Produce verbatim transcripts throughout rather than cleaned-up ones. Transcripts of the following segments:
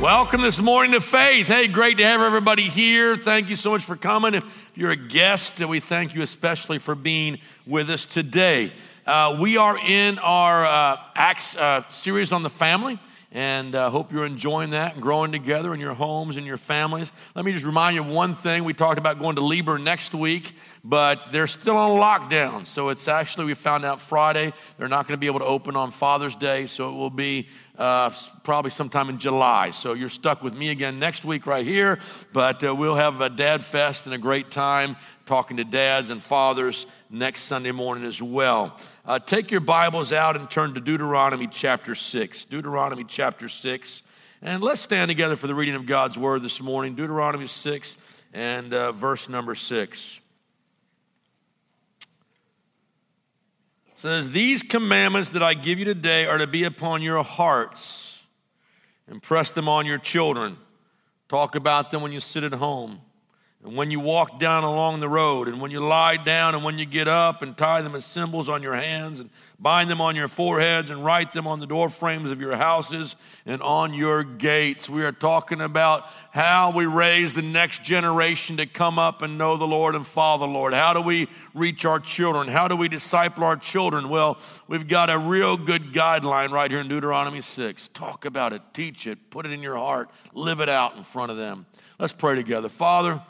Welcome this morning to Faith. Hey, great to have everybody here. Thank you so much for coming. If you're a guest, we thank you especially for being with us today. Uh, we are in our uh, Acts uh, series on the family. And I uh, hope you're enjoying that and growing together in your homes and your families. Let me just remind you of one thing. We talked about going to Lieber next week, but they're still on lockdown. So it's actually, we found out Friday, they're not going to be able to open on Father's Day. So it will be uh, probably sometime in July. So you're stuck with me again next week right here. But uh, we'll have a Dad Fest and a great time talking to dads and fathers next Sunday morning as well. Uh, take your Bibles out and turn to Deuteronomy chapter six. Deuteronomy chapter six. And let's stand together for the reading of God's word this morning. Deuteronomy six and uh, verse number six. It says, "These commandments that I give you today are to be upon your hearts. Impress them on your children. Talk about them when you sit at home, and when you walk down along the road, and when you lie down, and when you get up, and tie them as symbols on your hands, and bind them on your foreheads, and write them on the door frames of your houses and on your gates." We are talking about how we raise the next generation to come up and know the Lord and follow the Lord. How do we reach our children? How do we disciple our children? Well, we've got a real good guideline right here in Deuteronomy six. Talk about it, teach it, put it in your heart, live it out in front of them. Let's pray together. Father,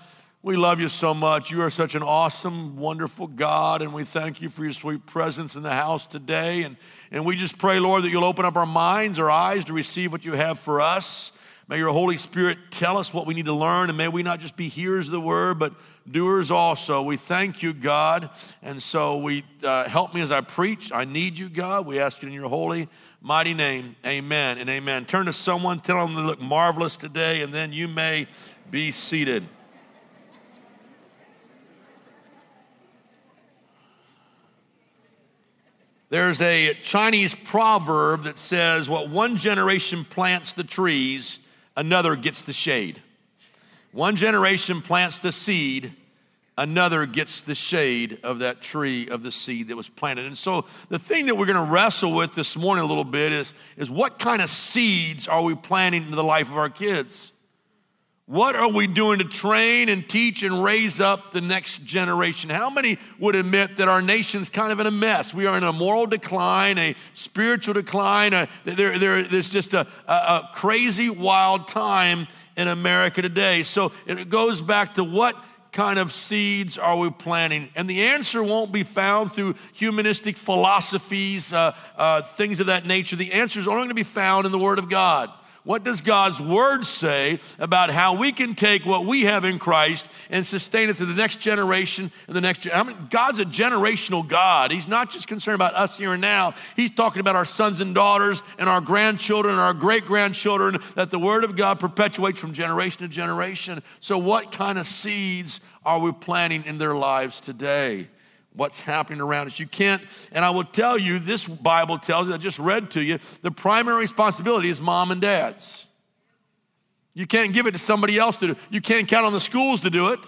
we love you so much. You are such an awesome, wonderful God, and we thank you for your sweet presence in the house today. And, and we just pray, Lord, that you'll open up our minds, our eyes to receive what you have for us. May your Holy Spirit tell us what we need to learn, and may we not just be hearers of the word, but doers also. We thank you, God, and so we uh, help me as I preach. I need you, God. We ask it in your holy, mighty name. Amen and amen. Turn to someone, tell them they look marvelous today, and then you may be seated. There's a Chinese proverb that says, what one generation plants the trees, another gets the shade. One generation plants the seed, another gets the shade of that tree of the seed that was planted. And so the thing that we're going to wrestle with this morning a little bit is, is what kind of seeds are we planting into the life of our kids? What are we doing to train and teach and raise up the next generation? How many would admit that our nation's kind of in a mess? We are in a moral decline, a spiritual decline. A, there, there, there's just a, a, a crazy, wild time in America today. So it goes back to what kind of seeds are we planting? And the answer won't be found through humanistic philosophies, uh, uh, things of that nature. The answer is only going to be found in the Word of God. What does God's word say about how we can take what we have in Christ and sustain it to the next generation and the next generation? God's a generational God. He's not just concerned about us here and now. He's talking about our sons and daughters and our grandchildren and our great-grandchildren, that the word of God perpetuates from generation to generation. So what kind of seeds are we planting in their lives today? What's happening around us? You can't, and I will tell you, this Bible tells you, I just read to you, the primary responsibility is mom and dad's. You can't give it to somebody else to do. You can't count on the schools to do it.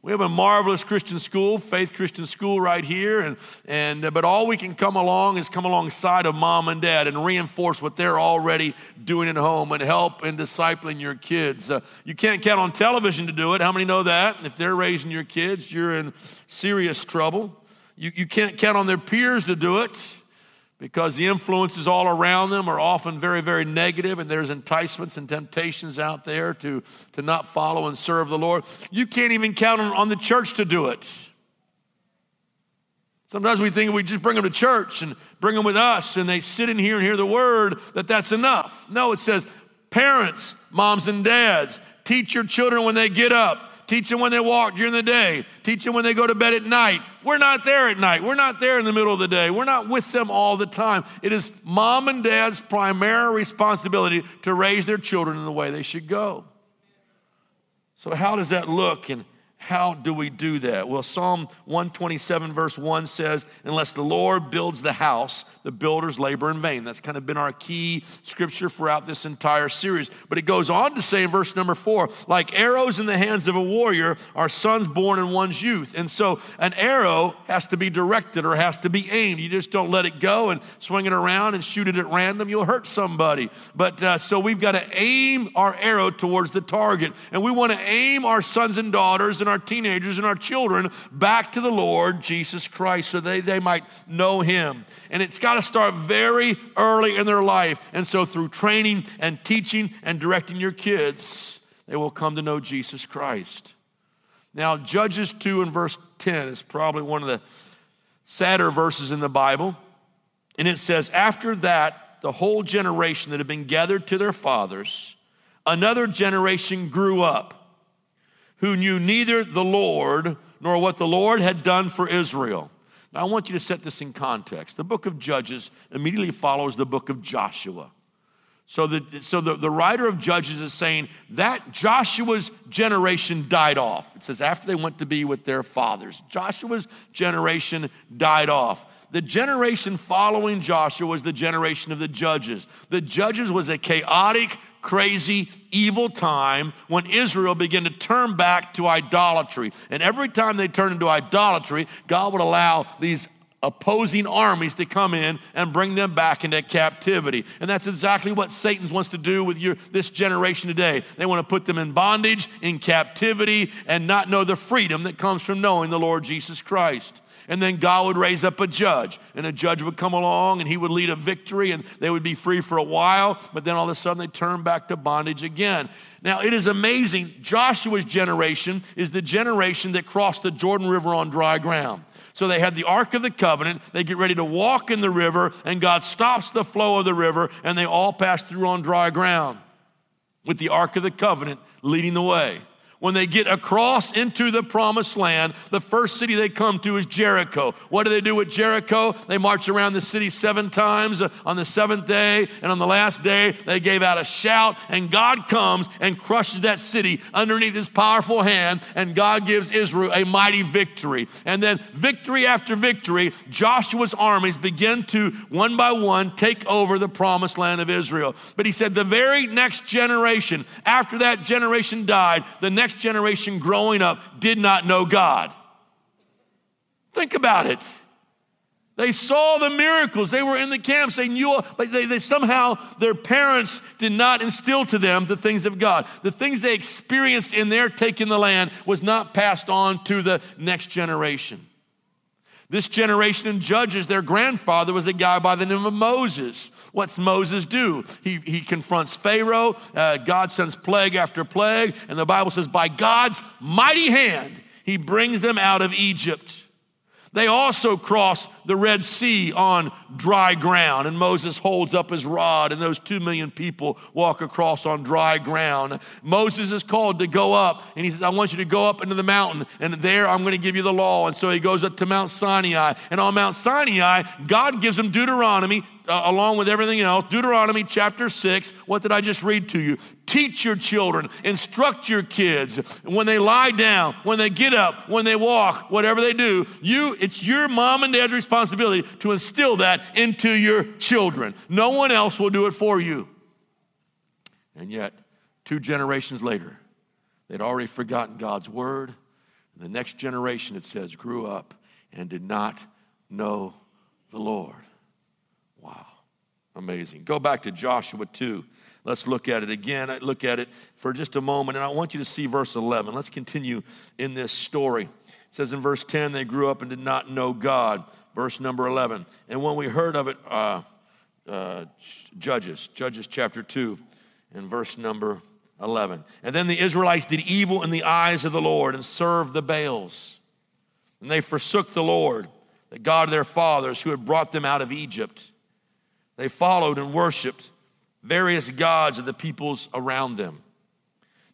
We have a marvelous Christian school, Faith Christian School right here, and, and but all we can come along is come alongside of mom and dad and reinforce what they're already doing at home and help in discipling your kids. Uh, you can't count on television to do it. How many know that? If they're raising your kids, you're in serious trouble. You, you can't count on their peers to do it, because the influences all around them are often very, very negative, and there's enticements and temptations out there to, to not follow and serve the Lord. You can't even count on, on the church to do it. Sometimes we think we just bring them to church and bring them with us, and they sit in here and hear the word, that that's enough. No, it says parents, moms and dads, teach your children when they get up. Teach them when they walk during the day. Teach them when they go to bed at night. We're not there at night. We're not there in the middle of the day. We're not with them all the time. It is mom and dad's primary responsibility to raise their children in the way they should go. So how does that look, and How do we do that? Well, Psalm one twenty-seven verse one says, unless the Lord builds the house, the builders labor in vain. That's kind of been our key scripture throughout this entire series. But it goes on to say in verse number four, like arrows in the hands of a warrior are sons born in one's youth. And so an arrow has to be directed or has to be aimed. You just don't let it go and swing it around and shoot it at random. You'll hurt somebody. But uh, so we've got to aim our arrow towards the target. And we want to aim our sons and daughters and our teenagers and our children back to the Lord Jesus Christ so they, they might know him. And it's got to start very early in their life. And so through training and teaching and directing your kids, they will come to know Jesus Christ. Now, Judges two and verse ten is probably one of the sadder verses in the Bible. And it says, after that, the whole generation that had been gathered to their fathers, another generation grew up, who knew neither the Lord nor what the Lord had done for Israel. Now, I want you to set this in context. The book of Judges immediately follows the book of Joshua. So the, so the, the writer of Judges is saying that Joshua's generation died off. It says after they went to be with their fathers. Joshua's generation died off. The generation following Joshua was the generation of the judges. The judges was a chaotic, crazy, evil time when Israel began to turn back to idolatry. And every time they turned into idolatry, God would allow these opposing armies to come in and bring them back into captivity. And that's exactly what Satan wants to do with your, this generation today. They want to put them in bondage, in captivity, and not know the freedom that comes from knowing the Lord Jesus Christ. And then God would raise up a judge, and a judge would come along, and he would lead a victory, and they would be free for a while, but then all of a sudden they turn back to bondage again. Now, it is amazing. Joshua's generation is the generation that crossed the Jordan River on dry ground. So they had the Ark of the Covenant. They get ready to walk in the river, and God stops the flow of the river, and they all pass through on dry ground with the Ark of the Covenant leading the way. When they get across into the promised land, the first city they come to is Jericho. What do they do with Jericho? They march around the city seven times on the seventh day, and on the last day, they gave out a shout, and God comes and crushes that city underneath his powerful hand, and God gives Israel a mighty victory. And then victory after victory, Joshua's armies begin to, one by one, take over the promised land of Israel. But he said the very next generation, after that generation died, the next generation growing up did not know God. Think about it. They saw the miracles. They were in the camps. They knew, but they, they somehow, their parents did not instill to them the things of God. The things they experienced in their taking the land was not passed on to the next generation. This generation in Judges, their grandfather was a guy by the name of Moses. What's Moses do? He, he confronts Pharaoh. Uh, God sends plague after plague. And the Bible says, by God's mighty hand, he brings them out of Egypt. They also cross the Red Sea on dry ground, and Moses holds up his rod, and those two million people walk across on dry ground. Moses is called to go up, and he says, I want you to go up into the mountain, and there I'm going to give you the law. And so he goes up to Mount Sinai, and on Mount Sinai, God gives him Deuteronomy, uh, along with everything else, Deuteronomy chapter six. What did I just read to you? Teach your children, instruct your kids. When they lie down, when they get up, when they walk, whatever they do, you it's your mom and dad's responsibility to instill that into your children. No one else will do it for you. And yet, two generations later, they'd already forgotten God's word. And the next generation, it says, grew up and did not know the Lord. Wow, amazing. Go back to Joshua two. Let's look at it again. I look at it for just a moment, and I want you to see verse eleven. Let's continue in this story. It says in verse ten, they grew up and did not know God. Verse number eleven. And when we heard of it, uh, uh, Judges, Judges chapter two and verse number eleven. And then the Israelites did evil in the eyes of the Lord and served the Baals. And they forsook the Lord, the God of their fathers, who had brought them out of Egypt. They followed and worshiped various gods of the peoples around them.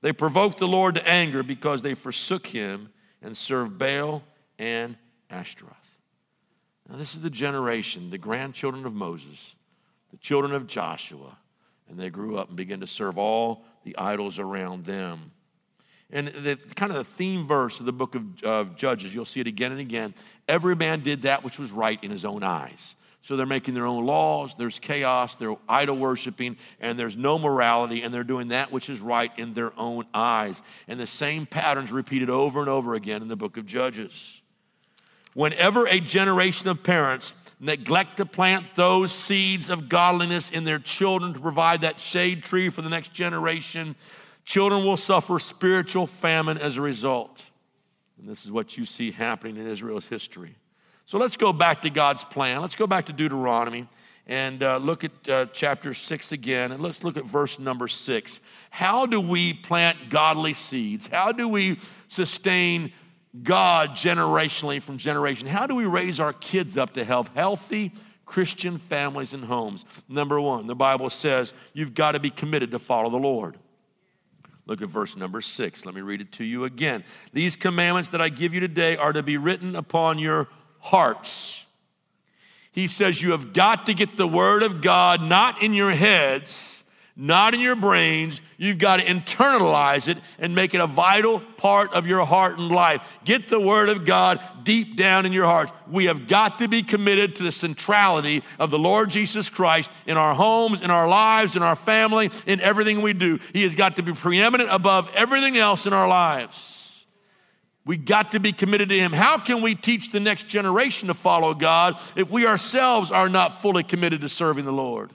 They provoked the Lord to anger because they forsook him and served Baal and Ashtaroth. Now this is the generation, the grandchildren of Moses, the children of Joshua, and they grew up and began to serve all the idols around them. And the kind of the theme verse of the book of uh, Judges, you'll see it again and again. Every man did that which was right in his own eyes. So they're making their own laws, there's chaos, they're idol worshiping, and there's no morality, and they're doing that which is right in their own eyes. And the same patterns repeated over and over again in the book of Judges. Whenever a generation of parents neglect to plant those seeds of godliness in their children to provide that shade tree for the next generation, children will suffer spiritual famine as a result. And this is what you see happening in Israel's history. So let's go back to God's plan. Let's go back to Deuteronomy and uh, look at uh, chapter six again, and let's look at verse number six. How do we plant godly seeds? How do we sustain God generationally from generation? How do we raise our kids up to have healthy Christian families and homes? Number one, the Bible says you've got to be committed to follow the Lord. Look at verse number six. Let me read it to you again. These commandments that I give you today are to be written upon your hearts. He says you have got to get the word of God not in your heads, not in your brains. You've got to internalize it and make it a vital part of your heart and life. Get the word of God deep down in your hearts. We have got to be committed to the centrality of the Lord Jesus Christ in our homes, in our lives, in our family, in everything we do. He has got to be preeminent above everything else in our lives. We got to be committed to him. How can we teach the next generation to follow God if we ourselves are not fully committed to serving the Lord?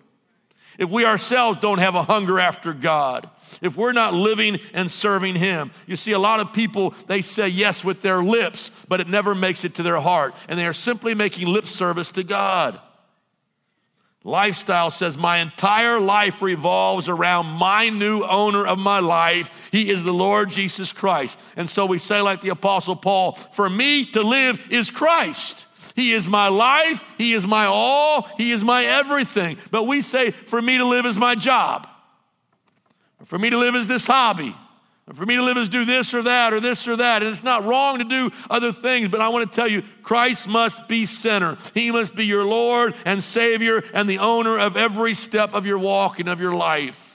If we ourselves don't have a hunger after God? If we're not living and serving him? You see, a lot of people, they say yes with their lips, but it never makes it to their heart. And they are simply making lip service to God. Lifestyle says, my entire life revolves around my new owner of my life. He is the Lord Jesus Christ. And so we say like the Apostle Paul, for me to live is Christ. He is my life. He is my all. He is my everything. But we say, for me to live is my job. For me to live is this hobby. For me to live is do this or that or this or that. And it's not wrong to do other things, but I want to tell you, Christ must be center. He must be your Lord and Savior and the owner of every step of your walk and of your life.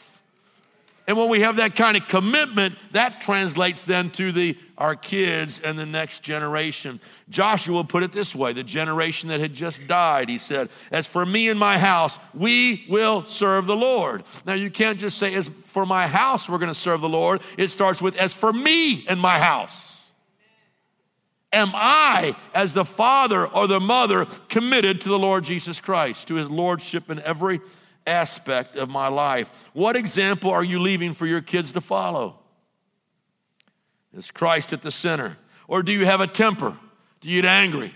And when we have that kind of commitment, that translates then to the our kids and the next generation. Joshua put it this way, the generation that had just died, he said, as for me and my house, we will serve the Lord. Now you can't just say, as for my house, we're gonna serve the Lord. It starts with, as for me and my house. Am I, as the father or the mother, committed to the Lord Jesus Christ, to his lordship in every aspect of my life? What example are you leaving for your kids to follow? Is Christ at the center? Or do you have a temper? Do you get angry,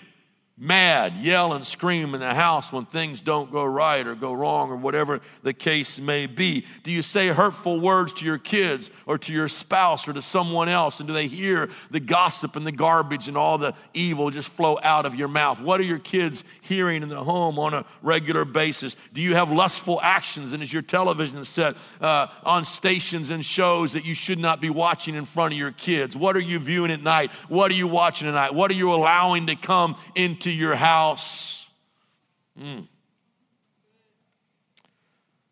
mad, yell and scream in the house when things don't go right or go wrong or whatever the case may be? Do you say hurtful words to your kids or to your spouse or to someone else? And do they hear the gossip and the garbage and all the evil just flow out of your mouth? What are your kids hearing in the home on a regular basis? Do you have lustful actions? And is your television set uh, on stations and shows that you should not be watching in front of your kids? What are you viewing at night? What are you watching at night? What are you allowing to come into your house? Mm.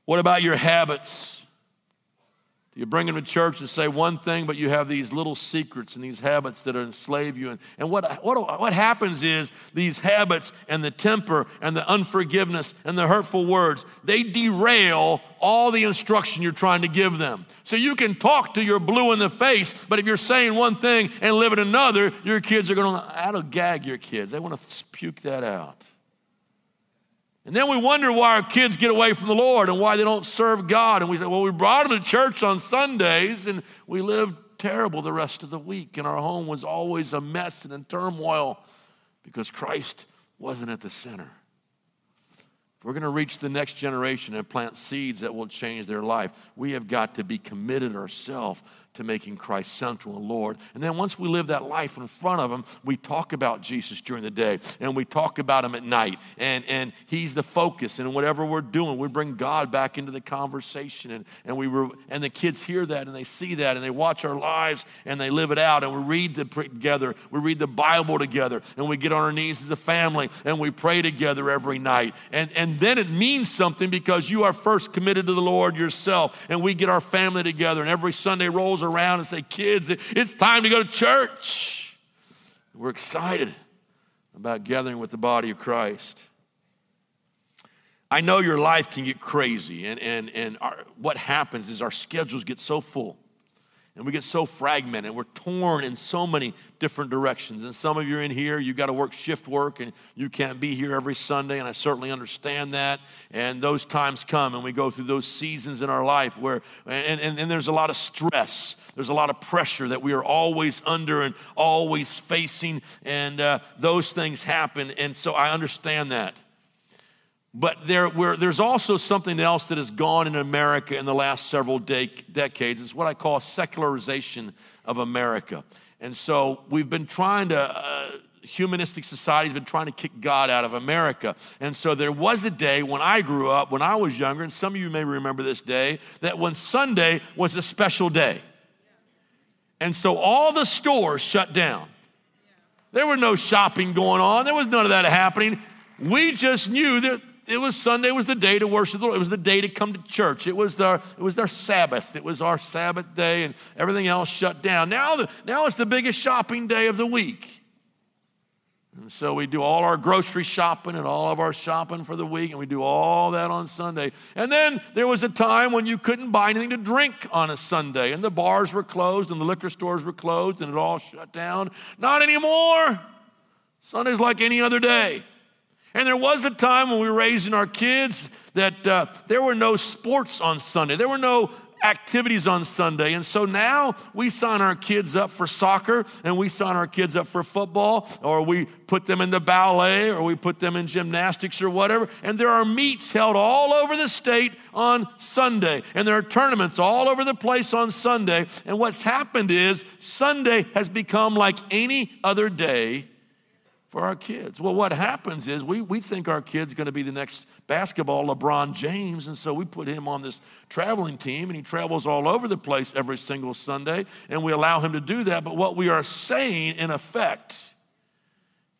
What about your habits? Do you bring them to church and say one thing, but you have these little secrets and these habits that enslave you? And, and what, what, what happens is these habits and the temper and the unforgiveness and the hurtful words, they derail all the instruction you're trying to give them. So you can talk to your blue in the face, but if you're saying one thing and living another, your kids are going to, that'll gag your kids. They want to puke that out. And then we wonder why our kids get away from the Lord and why they don't serve God. And we say, well, we brought them to church on Sundays and we lived terrible the rest of the week. And our home was always a mess and in turmoil because Christ wasn't at the center. If we're going to reach the next generation and plant seeds that will change their life, we have got to be committed ourselves to making Christ central and Lord. And then once we live that life in front of him, we talk about Jesus during the day and we talk about him at night. And, and he's the focus. And whatever we're doing, we bring God back into the conversation. And, and, we re, and the kids hear that and they see that and they watch our lives and they live it out. And we read the, together. We read the Bible together. And we get on our knees as a family and we pray together every night. And, and then it means something because you are first committed to the Lord yourself. And we get our family together and every Sunday rolls around around and say, kids, it's time to go to church. We're excited about gathering with the body of Christ. I know your life can get crazy, and, and, and our, what happens is our schedules get so full, and we get so fragmented, and we're torn in so many different directions. And some of you are in here, you've got to work shift work, and you can't be here every Sunday, and I certainly understand that. And those times come, and we go through those seasons in our life where, and, and, and there's a lot of stress. There's a lot of pressure that we are always under and always facing, and uh, those things happen, and so I understand that. But there, where, there's also something else that has gone in America in the last several de- decades. It's what I call secularization of America. And so we've been trying to, uh, humanistic society's been trying to kick God out of America. And so there was a day when I grew up, when I was younger, and some of you may remember this day, that when Sunday was a special day. And so all the stores shut down. There was no shopping going on. There was none of that happening. We just knew that it was Sunday was the day to worship the Lord. It was the day to come to church. It was their, it was their Sabbath. It was our Sabbath day, and everything else shut down. Now, the, now it's the biggest shopping day of the week. And so we do all our grocery shopping and all of our shopping for the week, and we do all that on Sunday. And then there was a time when you couldn't buy anything to drink on a Sunday, and the bars were closed, and the liquor stores were closed, and it all shut down. Not anymore. Sunday's like any other day. And there was a time when we were raising our kids that uh, there were no sports on Sunday. There were no activities on Sunday. And so now we sign our kids up for soccer, and we sign our kids up for football, or we put them in the ballet, or we put them in gymnastics or whatever. And there are meets held all over the state on Sunday. And there are tournaments all over the place on Sunday. And what's happened is Sunday has become like any other day for our kids. Well, what happens is we, we think our kid's going to be the next basketball LeBron James, and so we put him on this traveling team, and he travels all over the place every single Sunday, and we allow him to do that. But what we are saying, in effect,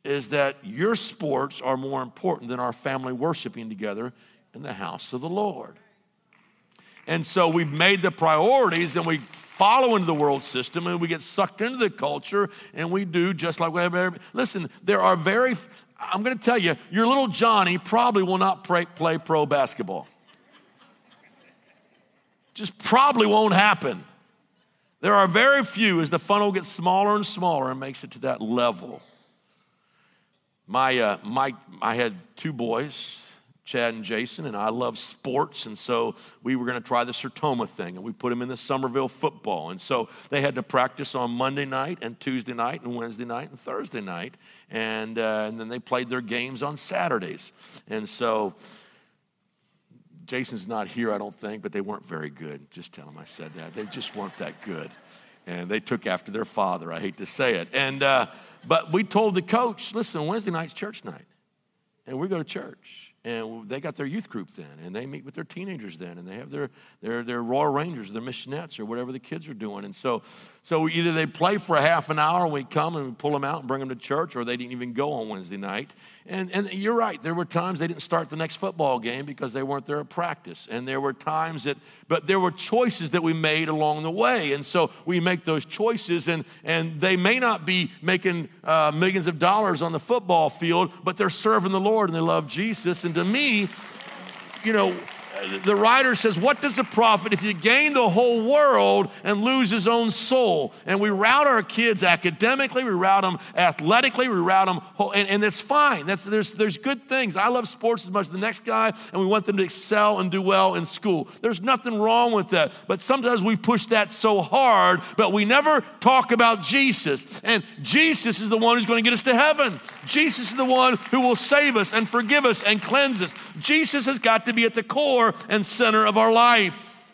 is that your sports are more important than our family worshiping together in the house of the Lord. And so we've made the priorities, and we follow into the world system, and we get sucked into the culture, and we do just like we have. Listen, there are very, I'm going to tell you, your little Johnny probably will not play, play pro basketball. Just probably won't happen. There are very few, as the funnel gets smaller and smaller and makes it to that level. My, uh, my, I had two boys, Chad and Jason, and I love sports, and so we were going to try the Sertoma thing, and we put them in the Somerville football, and so they had to practice on Monday night and Tuesday night and Wednesday night and Thursday night, and, uh, and then they played their games on Saturdays. And so Jason's not here, I don't think, but they weren't very good. Just tell him I said that. They just weren't that good, and they took after their father. I hate to say it. And uh, but we told the coach, listen, Wednesday night's church night, and we go to church. And they got their youth group then, and they meet with their teenagers then, and they have their their their Royal Rangers, their missionettes, or whatever the kids are doing. And so so either they play for a half an hour, and we come and we pull them out and bring them to church, or they didn't even go on Wednesday night. And and you're right, there were times they didn't start the next football game because they weren't there at practice. And there were times that, but there were choices that we made along the way. And so we make those choices, and, and they may not be making uh, millions of dollars on the football field, but they're serving the Lord, and they love Jesus. And to me, you know, the writer says, what does it profit if you gain the whole world and lose his own soul? And we route our kids academically, we route them athletically, we route them, whole, and, and it's fine. That's, there's, there's good things. I love sports as much as the next guy, and we want them to excel and do well in school. There's nothing wrong with that, but sometimes we push that so hard, but we never talk about Jesus. And Jesus is the one who's going to get us to heaven. Jesus is the one who will save us and forgive us and cleanse us. Jesus has got to be at the core and center of our life.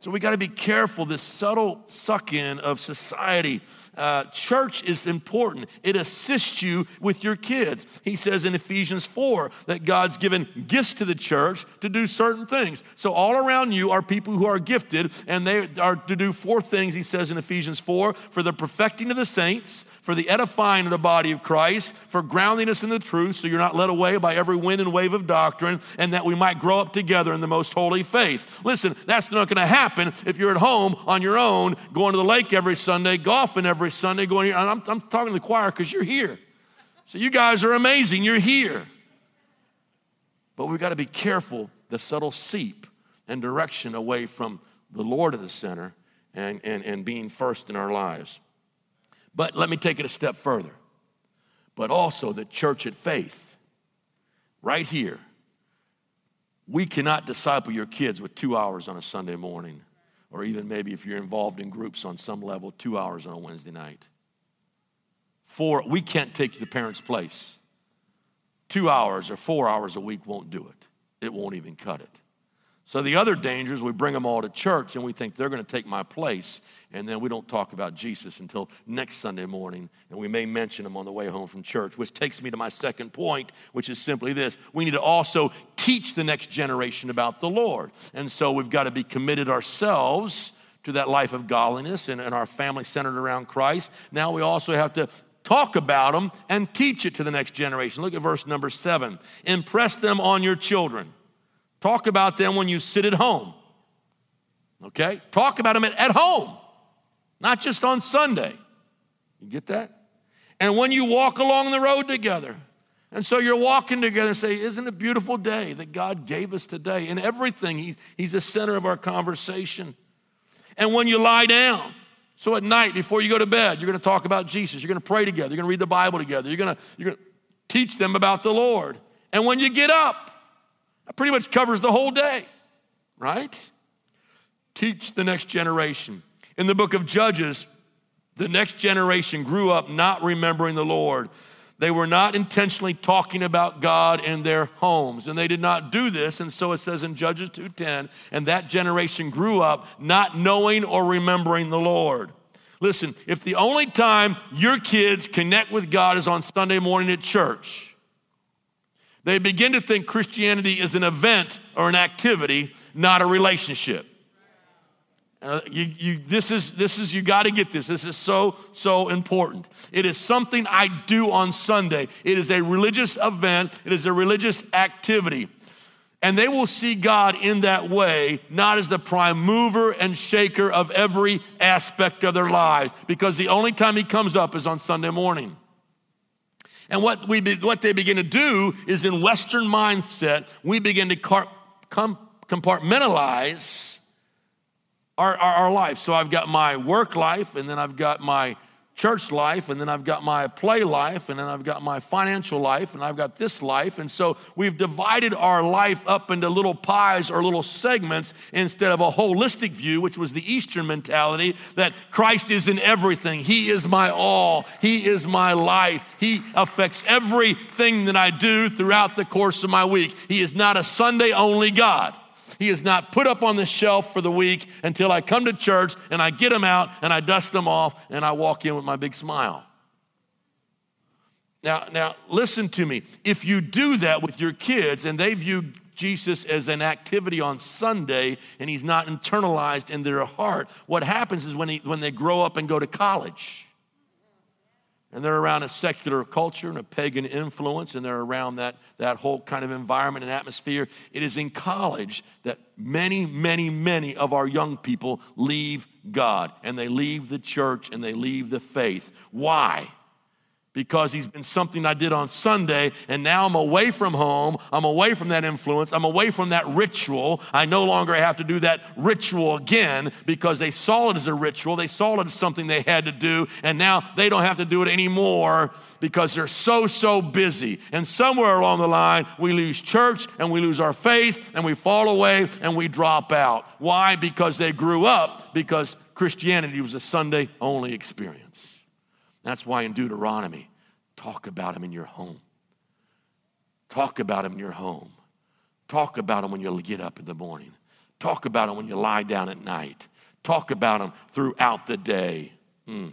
So we got to be careful, this subtle suck-in of society. Uh, church is important. It assists you with your kids. He says in Ephesians four that God's given gifts to the church to do certain things. So all around you are people who are gifted, and they are to do four things, he says in Ephesians four, for the perfecting of the saints, for the edifying of the body of Christ, for grounding us in the truth so you're not led away by every wind and wave of doctrine, and that we might grow up together in the most holy faith. Listen, that's not going to happen if you're at home on your own, going to the lake every Sunday, golfing every Sunday, going here. I'm, I'm talking to the choir because you're here. So you guys are amazing. You're here. But we've got to be careful the subtle seep and direction away from the Lord of the center and, and, and being first in our lives. But let me take it a step further. But also the church at Faith, right here, we cannot disciple your kids with two hours on a Sunday morning, or even maybe if you're involved in groups on some level, two hours on a Wednesday night. Four, we can't take the parents' place. Two hours or four hours a week won't do it. It won't even cut it. So the other danger is we bring them all to church and we think they're going to take my place, and then we don't talk about Jesus until next Sunday morning, and we may mention them on the way home from church, which takes me to my second point, which is simply this. We need to also teach the next generation about the Lord. And so we've got to be committed ourselves to that life of godliness and, and our family centered around Christ. Now we also have to talk about them and teach it to the next generation. Look at verse number seven. Impress them on your children. Talk about them when you sit at home, okay? Talk about them at, at home, not just on Sunday. You get that? And when you walk along the road together, and so you're walking together and say, isn't it a beautiful day that God gave us today? And everything, he, he's the center of our conversation. And when you lie down, so at night before you go to bed, you're going to talk about Jesus. You're going to pray together. You're going to read the Bible together. You're going to, you're going to teach them about the Lord. And when you get up, that pretty much covers the whole day, right? Teach the next generation. In the book of Judges, the next generation grew up not remembering the Lord. They were not intentionally talking about God in their homes, and they did not do this. And so it says in Judges two ten, and that generation grew up not knowing or remembering the Lord. Listen, if the only time your kids connect with God is on Sunday morning at church, they begin to think Christianity is an event or an activity, not a relationship. Uh, you, you, this is, this is, you got to get this. This is so, so important. It is something I do on Sunday. It is a religious event. It is a religious activity. And they will see God in that way, not as the prime mover and shaker of every aspect of their lives, because the only time he comes up is on Sunday morning. And what we be, what they begin to do is, in Western mindset, we begin to car, com, compartmentalize our, our, our life. So I've got my work life, and then I've got my church life, and then I've got my play life, and then I've got my financial life, and I've got this life. And so we've divided our life up into little pies or little segments instead of a holistic view, which was the Eastern mentality that Christ is in everything. He is my all. He is my life. He affects everything that I do throughout the course of my week. He is not a Sunday-only God. He is not put up on the shelf for the week until I come to church and I get him out and I dust him off and I walk in with my big smile. Now, now listen to me. If you do that with your kids and they view Jesus as an activity on Sunday and he's not internalized in their heart, what happens is when, he, when they grow up and go to college and they're around a secular culture and a pagan influence, and they're around that, that whole kind of environment and atmosphere, it is in college that many, many, many of our young people leave God, and they leave the church, and they leave the faith. Why? Because he's been something I did on Sunday, and now I'm away from home, I'm away from that influence, I'm away from that ritual. I no longer have to do that ritual again because they saw it as a ritual, they saw it as something they had to do, and now they don't have to do it anymore because they're so, so busy. And somewhere along the line, we lose church, and we lose our faith, and we fall away, and we drop out. Why? Because they grew up, because Christianity was a Sunday-only experience. That's why in Deuteronomy, talk about him in your home. Talk about him in your home. Talk about him when you get up in the morning. Talk about him when you lie down at night. Talk about him throughout the day. Hmm.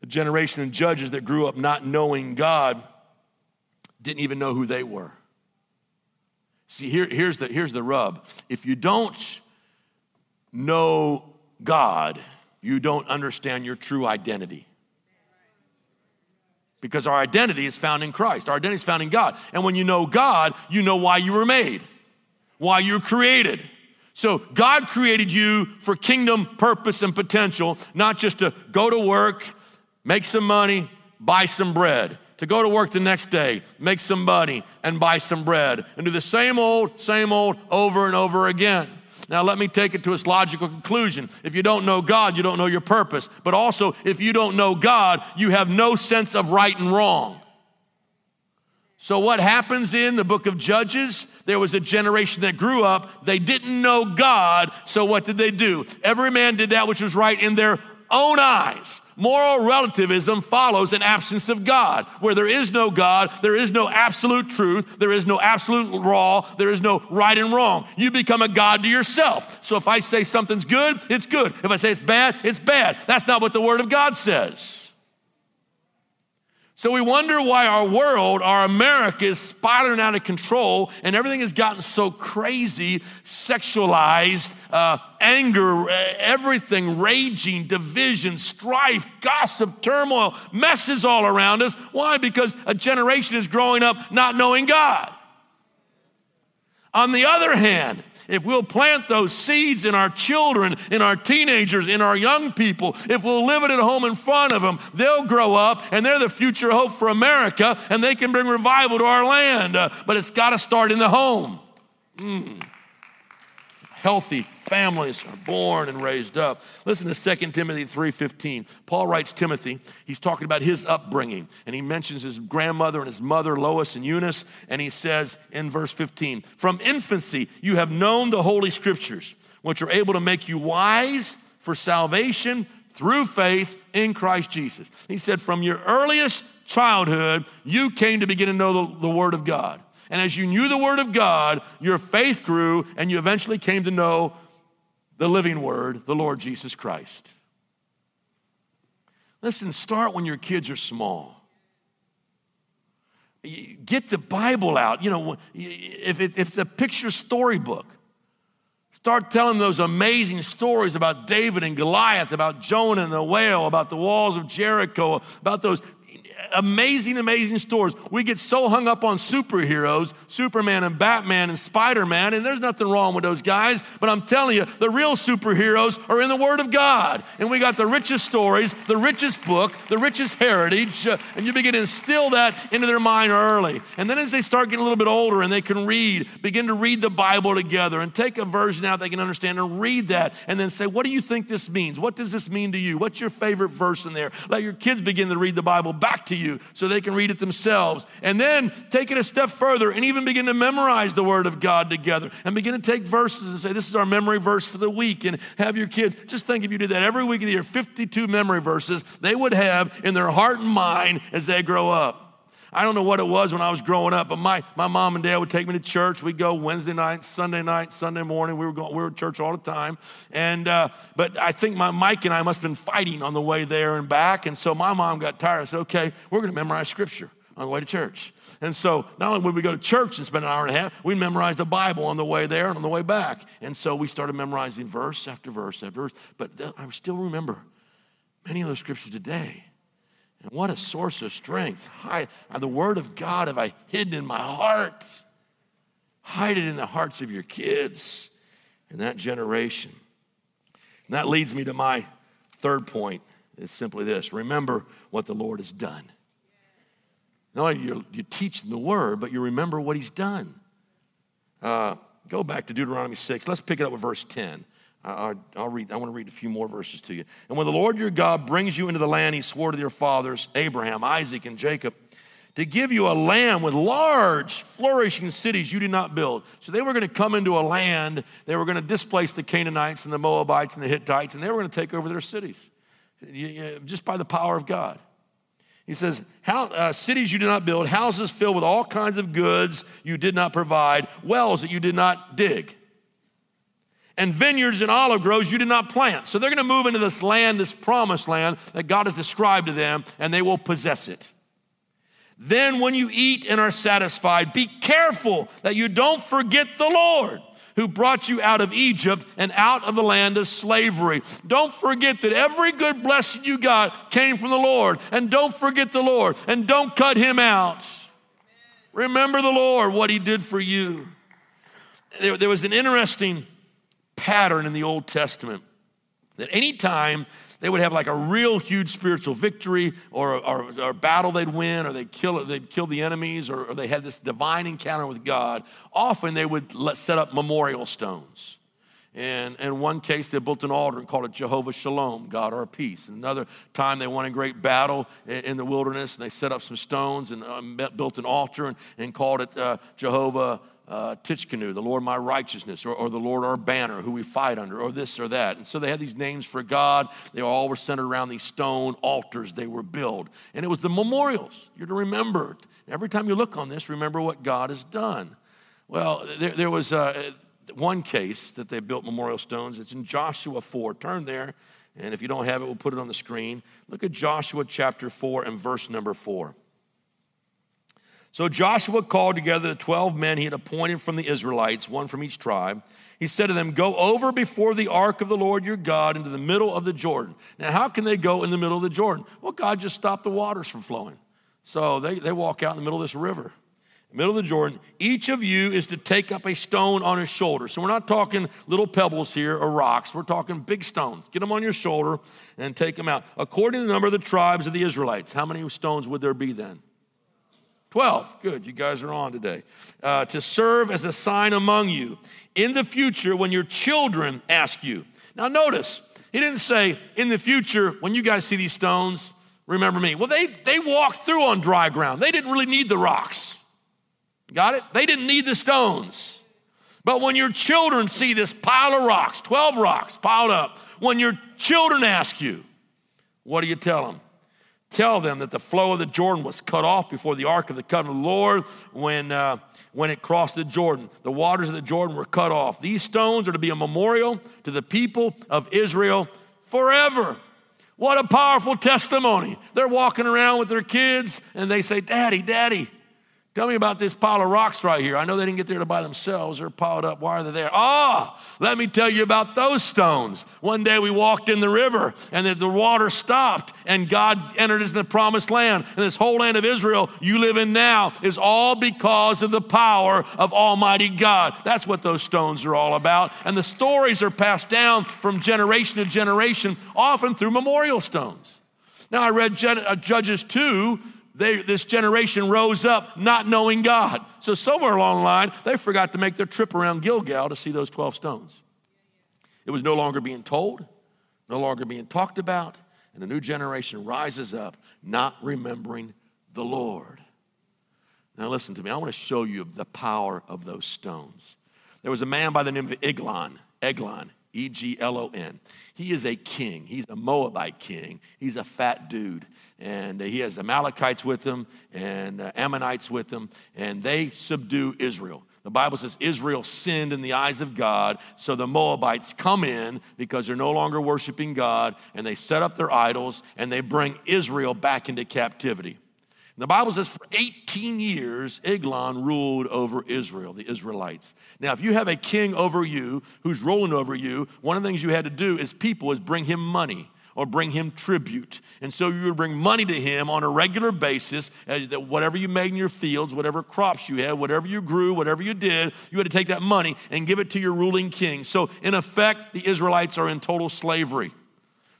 The generation of Judges that grew up not knowing God didn't even know who they were. See, here, here's the, here's the rub. If you don't know God, you don't understand your true identity. Because our identity is found in Christ. Our identity is found in God. And when you know God, you know why you were made, why you were created. So God created you for kingdom purpose and potential, not just to go to work, make some money, buy some bread. To go to work the next day, make some money, and buy some bread. And do the same old, same old over and over again. Now let me take it to its logical conclusion. If you don't know God, you don't know your purpose. But also, if you don't know God, you have no sense of right and wrong. So what happens in the book of Judges? There was a generation that grew up. They didn't know God, so what did they do? Every man did that which was right in their own eyes. Moral relativism follows an absence of God. Where there is no God, there is no absolute truth, there is no absolute law, there is no right and wrong. You become a God to yourself. So if I say something's good, it's good. If I say it's bad, it's bad. That's not what the Word of God says. So we wonder why our world, our America, is spiraling out of control, and everything has gotten so crazy, sexualized, uh, anger, everything, raging, division, strife, gossip, turmoil, messes all around us. Why? Because a generation is growing up not knowing God. On the other hand, if we'll plant those seeds in our children, in our teenagers, in our young people, if we'll live it at home in front of them, they'll grow up, and they're the future hope for America, and they can bring revival to our land. Uh, but it's got to start in the home. Mm. Healthy families are born and raised up. Listen to Second Timothy three fifteen. Paul writes Timothy. He's talking about his upbringing, and he mentions his grandmother and his mother, Lois and Eunice, and he says in verse fifteen, "From infancy you have known the Holy Scriptures, which are able to make you wise for salvation through faith in Christ Jesus." He said from your earliest childhood, you came to begin to know the, the Word of God. And as you knew the Word of God, your faith grew, and you eventually came to know the living Word, the Lord Jesus Christ. Listen, start when your kids are small. Get the Bible out. You know, if it's a picture storybook, start telling those amazing stories about David and Goliath, about Jonah and the whale, about the walls of Jericho, about those amazing, amazing stories. We get so hung up on superheroes, Superman and Batman and Spider-Man, and there's nothing wrong with those guys, but I'm telling you, the real superheroes are in the Word of God. And we got the richest stories, the richest book, the richest heritage, and you begin to instill that into their mind early. And then as they start getting a little bit older and they can read, begin to read the Bible together and take a version out they can understand and read that and then say, what do you think this means? What does this mean to you? What's your favorite verse in there? Let your kids begin to read the Bible back to you you so they can read it themselves. And then take it a step further and even begin to memorize the Word of God together and begin to take verses and say, this is our memory verse for the week, and have your kids, just think if you did that every week of the year, fifty-two memory verses they would have in their heart and mind as they grow up. I don't know what it was when I was growing up, but my, my mom and dad would take me to church. We'd go Wednesday night, Sunday night, Sunday morning. We were going, we were at church all the time. And uh, but I think my Mike and I must have been fighting on the way there and back. And so my mom got tired. I said, okay, we're going to memorize Scripture on the way to church. And so not only would we go to church and spend an hour and a half, we memorized the Bible on the way there and on the way back. And so we started memorizing verse after verse after verse. But th- I still remember many of those Scriptures today. And what a source of strength. Hide, the Word of God have I hidden in my heart. Hide it in the hearts of your kids and that generation. And that leads me to my third point. It's simply this. Remember what the Lord has done. Not only you, you teach them the Word, but you remember what He's done. Uh, go back to Deuteronomy six. Let's pick it up with verse ten. I'll, I'll read, I want to read a few more verses to you. And when the Lord your God brings you into the land He swore to your fathers, Abraham, Isaac, and Jacob, to give you a land with large, flourishing cities you did not build. So they were going to come into a land, they were going to displace the Canaanites and the Moabites and the Hittites, and they were going to take over their cities just by the power of God. He says, How, uh, cities you did not build, houses filled with all kinds of goods you did not provide, wells that you did not dig. And vineyards and olive groves you did not plant. So they're going to move into this land, this promised land that God has described to them, and they will possess it. Then when you eat and are satisfied, be careful that you don't forget the Lord, who brought you out of Egypt and out of the land of slavery. Don't forget that every good blessing you got came from the Lord. And don't forget the Lord. And don't cut him out. Remember the Lord, what he did for you. There, there was an interesting pattern in the Old Testament that any time they would have like a real huge spiritual victory or a battle they'd win, or they'd kill, they'd kill the enemies, or, or they had this divine encounter with God, often they would let, set up memorial stones. And in one case, they built an altar and called it Jehovah Shalom, God our peace. Another time, they won a great battle in the wilderness, and they set up some stones and built an altar and, and called it uh, Jehovah uh, Titzkenu, the Lord my righteousness, or, or the Lord our banner, who we fight under, or this or that. And so they had these names for God. They all were centered around these stone altars they were built. And it was the memorials. You're to remember it. Every time you look on this, remember what God has done. Well, there, there was... Uh, one case that they built memorial stones. It's in Joshua four. Turn there, and if you don't have it, we'll put it on the screen. Look at Joshua chapter four and verse number four. So Joshua called together the twelve men he had appointed from the Israelites, one from each tribe. He said to them, go over before the ark of the Lord your God into the middle of the Jordan. Now, how can they go in the middle of the Jordan? Well, God just stopped the waters from flowing. So they, they walk out in the middle of this river. Middle of the Jordan, each of you is to take up a stone on his shoulder. So we're not talking little pebbles here or rocks. We're talking big stones. Get them on your shoulder and take them out. According to the number of the tribes of the Israelites, how many stones would there be then? Twelve. Good, you guys are on today. Uh, to serve as a sign among you. In the future, when your children ask you. Now notice, he didn't say, in the future, when you guys see these stones, remember me. Well, they, they walked through on dry ground. They didn't really need the rocks. Got it? They didn't need the stones. But when your children see this pile of rocks, twelve rocks piled up, when your children ask you, what do you tell them? Tell them that the flow of the Jordan was cut off before the Ark of the Covenant of the Lord when, uh, when it crossed the Jordan. The waters of the Jordan were cut off. These stones are to be a memorial to the people of Israel forever. What a powerful testimony. They're walking around with their kids, and they say, Daddy, Daddy, tell me about this pile of rocks right here. I know they didn't get there by themselves. They're piled up. Why are they there? Oh, let me tell you about those stones. One day we walked in the river, and the, the water stopped, and God entered us in the promised land. And this whole land of Israel you live in now is all because of the power of Almighty God. That's what those stones are all about. And the stories are passed down from generation to generation, often through memorial stones. Now, I read Judges two. They, this generation rose up not knowing God. So somewhere along the line, they forgot to make their trip around Gilgal to see those twelve stones. It was no longer being told, no longer being talked about, and a new generation rises up not remembering the Lord. Now listen to me. I want to show you the power of those stones. There was a man by the name of Eglon, Eglon, E G L O N. He is a king. He's a Moabite king. He's a fat dude. And he has Amalekites with him and Ammonites with him, and they subdue Israel. The Bible says Israel sinned in the eyes of God, so the Moabites come in because they're no longer worshiping God, and they set up their idols, and they bring Israel back into captivity. And the Bible says for eighteen years, Eglon ruled over Israel, the Israelites. Now, if you have a king over you who's ruling over you, one of the things you had to do as people is bring him money, or bring him tribute. And so you would bring money to him on a regular basis, that whatever you made in your fields, whatever crops you had, whatever you grew, whatever you did, you had to take that money and give it to your ruling king. So in effect, the Israelites are in total slavery.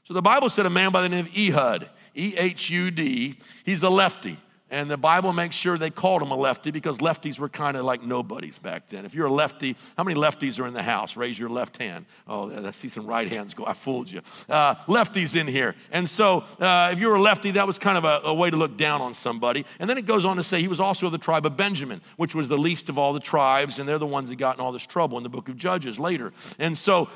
So the Bible said a man by the name of Ehud, E H U D, he's a lefty. And the Bible makes sure they called him a lefty because lefties were kind of like nobodies back then. If you're a lefty, how many lefties are in the house? Raise your left hand. Oh, I see some right hands go. I fooled you. Uh, lefties in here. And so uh, if you were a lefty, that was kind of a, a way to look down on somebody. And then it goes on to say he was also of the tribe of Benjamin, which was the least of all the tribes. And they're the ones that got in all this trouble in the book of Judges later. And so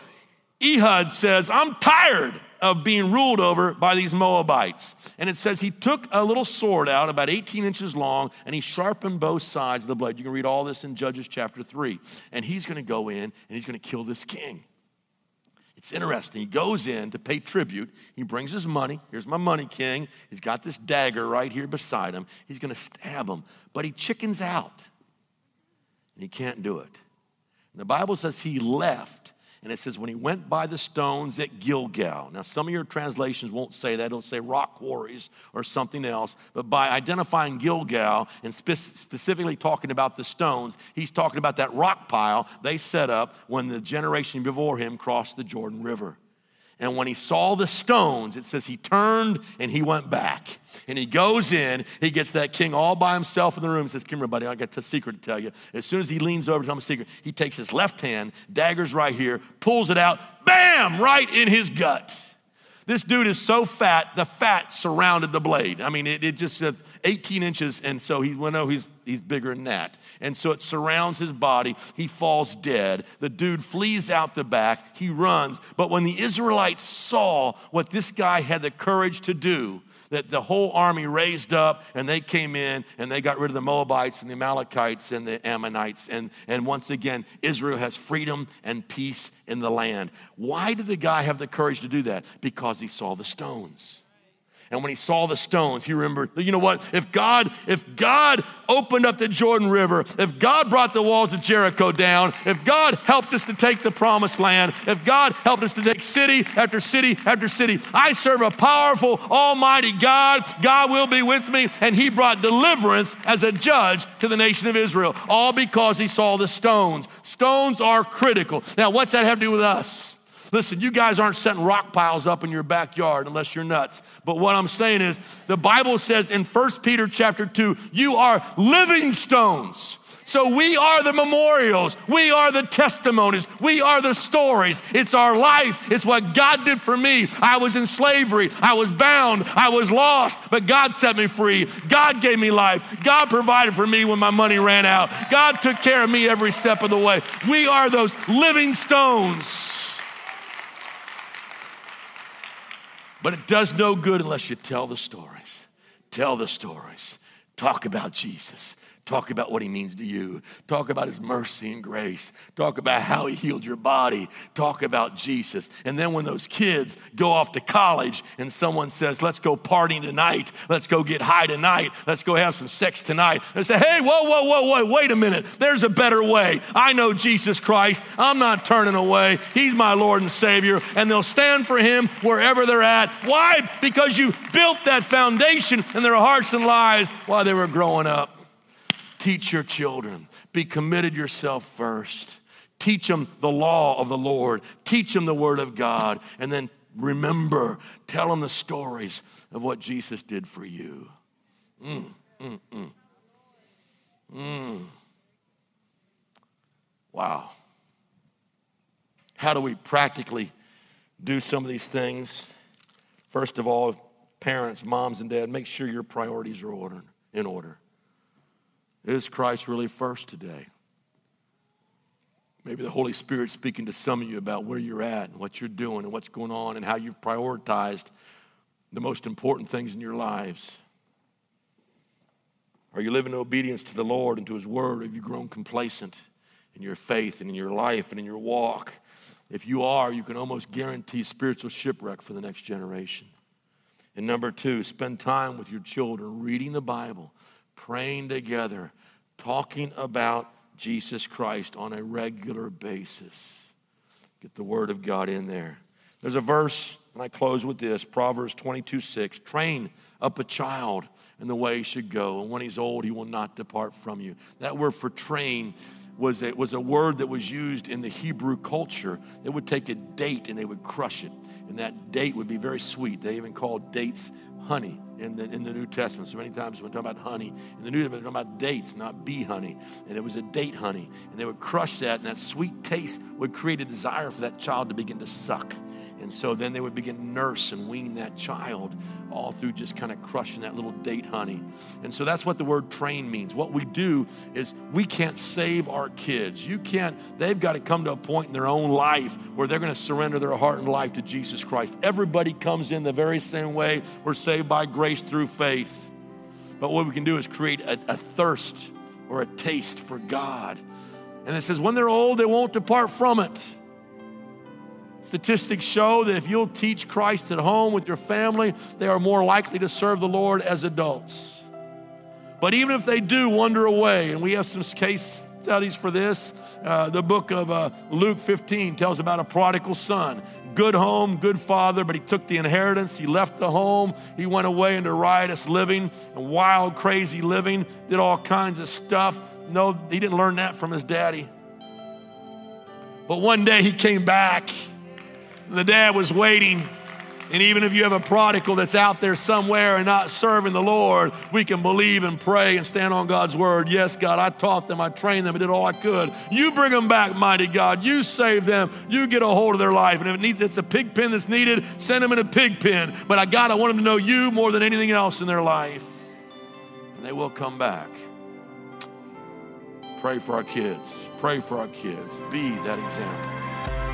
Ehud says, I'm tired of being ruled over by these Moabites. And it says he took a little sword out about eighteen inches long, and he sharpened both sides of the blade. You can read all this in Judges chapter three. And he's going to go in, and he's going to kill this king. It's interesting. He goes in to pay tribute. He brings his money. Here's my money, king. He's got this dagger right here beside him. He's going to stab him. But he chickens out, and he can't do it. The Bible says he left, and it says when he went by the stones at Gilgal. Now, some of your translations won't say that. It'll say rock quarries or something else. But by identifying Gilgal and spe- specifically talking about the stones, he's talking about that rock pile they set up when the generation before him crossed the Jordan River. And when he saw the stones, it says he turned and he went back. And he goes in, he gets that king all by himself in the room and says, come here, buddy, I got a secret to tell you. As soon as he leans over to tell him a secret, he takes his left hand, dagger's right here, pulls it out, bam, right in his gut. This dude is so fat, the fat surrounded the blade. I mean, it, it just says eighteen inches, and so he went, oh, he's, he's bigger than that. And so it surrounds his body. He falls dead. The dude flees out the back. He runs. But when the Israelites saw what this guy had the courage to do, that the whole army raised up, and they came in, and they got rid of the Moabites and the Amalekites and the Ammonites. And, and once again, Israel has freedom and peace in the land. Why did the guy have the courage to do that? Because he saw the stones. And when he saw the stones, he remembered, you know what? If God, if God opened up the Jordan River, if God brought the walls of Jericho down, if God helped us to take the promised land, if God helped us to take city after city after city, I serve a powerful, almighty God. God will be with me. And he brought deliverance as a judge to the nation of Israel, all because he saw the stones. Stones are critical. Now, what's that have to do with us? Listen, you guys aren't setting rock piles up in your backyard unless you're nuts. But what I'm saying is the Bible says in First Peter chapter two, you are living stones. So we are the memorials. We are the testimonies. We are the stories. It's our life. It's what God did for me. I was in slavery. I was bound. I was lost, but God set me free. God gave me life. God provided for me when my money ran out. God took care of me every step of the way. We are those living stones. But it does no good unless you tell the stories. Tell the stories. Talk about Jesus. Talk about what he means to you. Talk about his mercy and grace. Talk about how he healed your body. Talk about Jesus. And then when those kids go off to college and someone says, let's go party tonight. Let's go get high tonight. Let's go have some sex tonight. They say, hey, whoa, whoa, whoa, whoa, wait a minute. There's a better way. I know Jesus Christ. I'm not turning away. He's my Lord and Savior. And they'll stand for him wherever they're at. Why? Because you built that foundation in their hearts and lives while they were growing up. Teach your children. Be committed yourself first. Teach them the law of the Lord. Teach them the word of God. And then remember, tell them the stories of what Jesus did for you. Mm, mm, mm. Mm. Wow. How do we practically do some of these things? First of all, parents, moms and dad, make sure your priorities are ordered, in order. Is Christ really first today? Maybe the Holy Spirit's speaking to some of you about where you're at and what you're doing and what's going on and how you've prioritized the most important things in your lives. Are you living in obedience to the Lord and to his word? Have you grown complacent in your faith and in your life and in your walk? If you are, you can almost guarantee spiritual shipwreck for the next generation. And number two, spend time with your children reading the Bible, praying together, talking about Jesus Christ on a regular basis. Get the word of God in there. There's a verse, and I close with this, Proverbs twenty-two six, train up a child in the way he should go, and when he's old, he will not depart from you. That word for train was a, was a word that was used in the Hebrew culture. They would take a date, and they would crush it, and that date would be very sweet. They even called dates honey in the in the New Testament. So many times when we're talking about honey, in the New Testament we're talking about dates, not bee honey. And it was a date honey. And they would crush that, and that sweet taste would create a desire for that child to begin to suck. And so then they would begin to nurse and wean that child all through just kind of crushing that little date honey. And so that's what the word train means. What we do is we can't save our kids. You can't, they've got to come to a point in their own life where they're going to surrender their heart and life to Jesus Christ. Everybody comes in the very same way. We're saved by grace through faith. But what we can do is create a, a thirst or a taste for God. And it says when they're old, they won't depart from it. Statistics show that if you'll teach Christ at home with your family, they are more likely to serve the Lord as adults. But even if they do wander away, and we have some case studies for this. Uh, the book of uh, Luke fifteen tells about a prodigal son. Good home, good father, but he took the inheritance. He left the home. He went away into riotous living and wild, crazy living, did all kinds of stuff. No, he didn't learn that from his daddy. But one day he came back. The dad was waiting. And even if you have a prodigal that's out there somewhere and not serving the Lord, we can believe and pray and stand on God's word. Yes, God, I taught them, I trained them, I did all I could. You bring them back, mighty God. You save them. You get a hold of their life. And if it needs, it's a pig pen that's needed, send them in a pig pen. But I, God, I want them to know you more than anything else in their life. And they will come back. Pray for our kids. Pray for our kids. Be that example.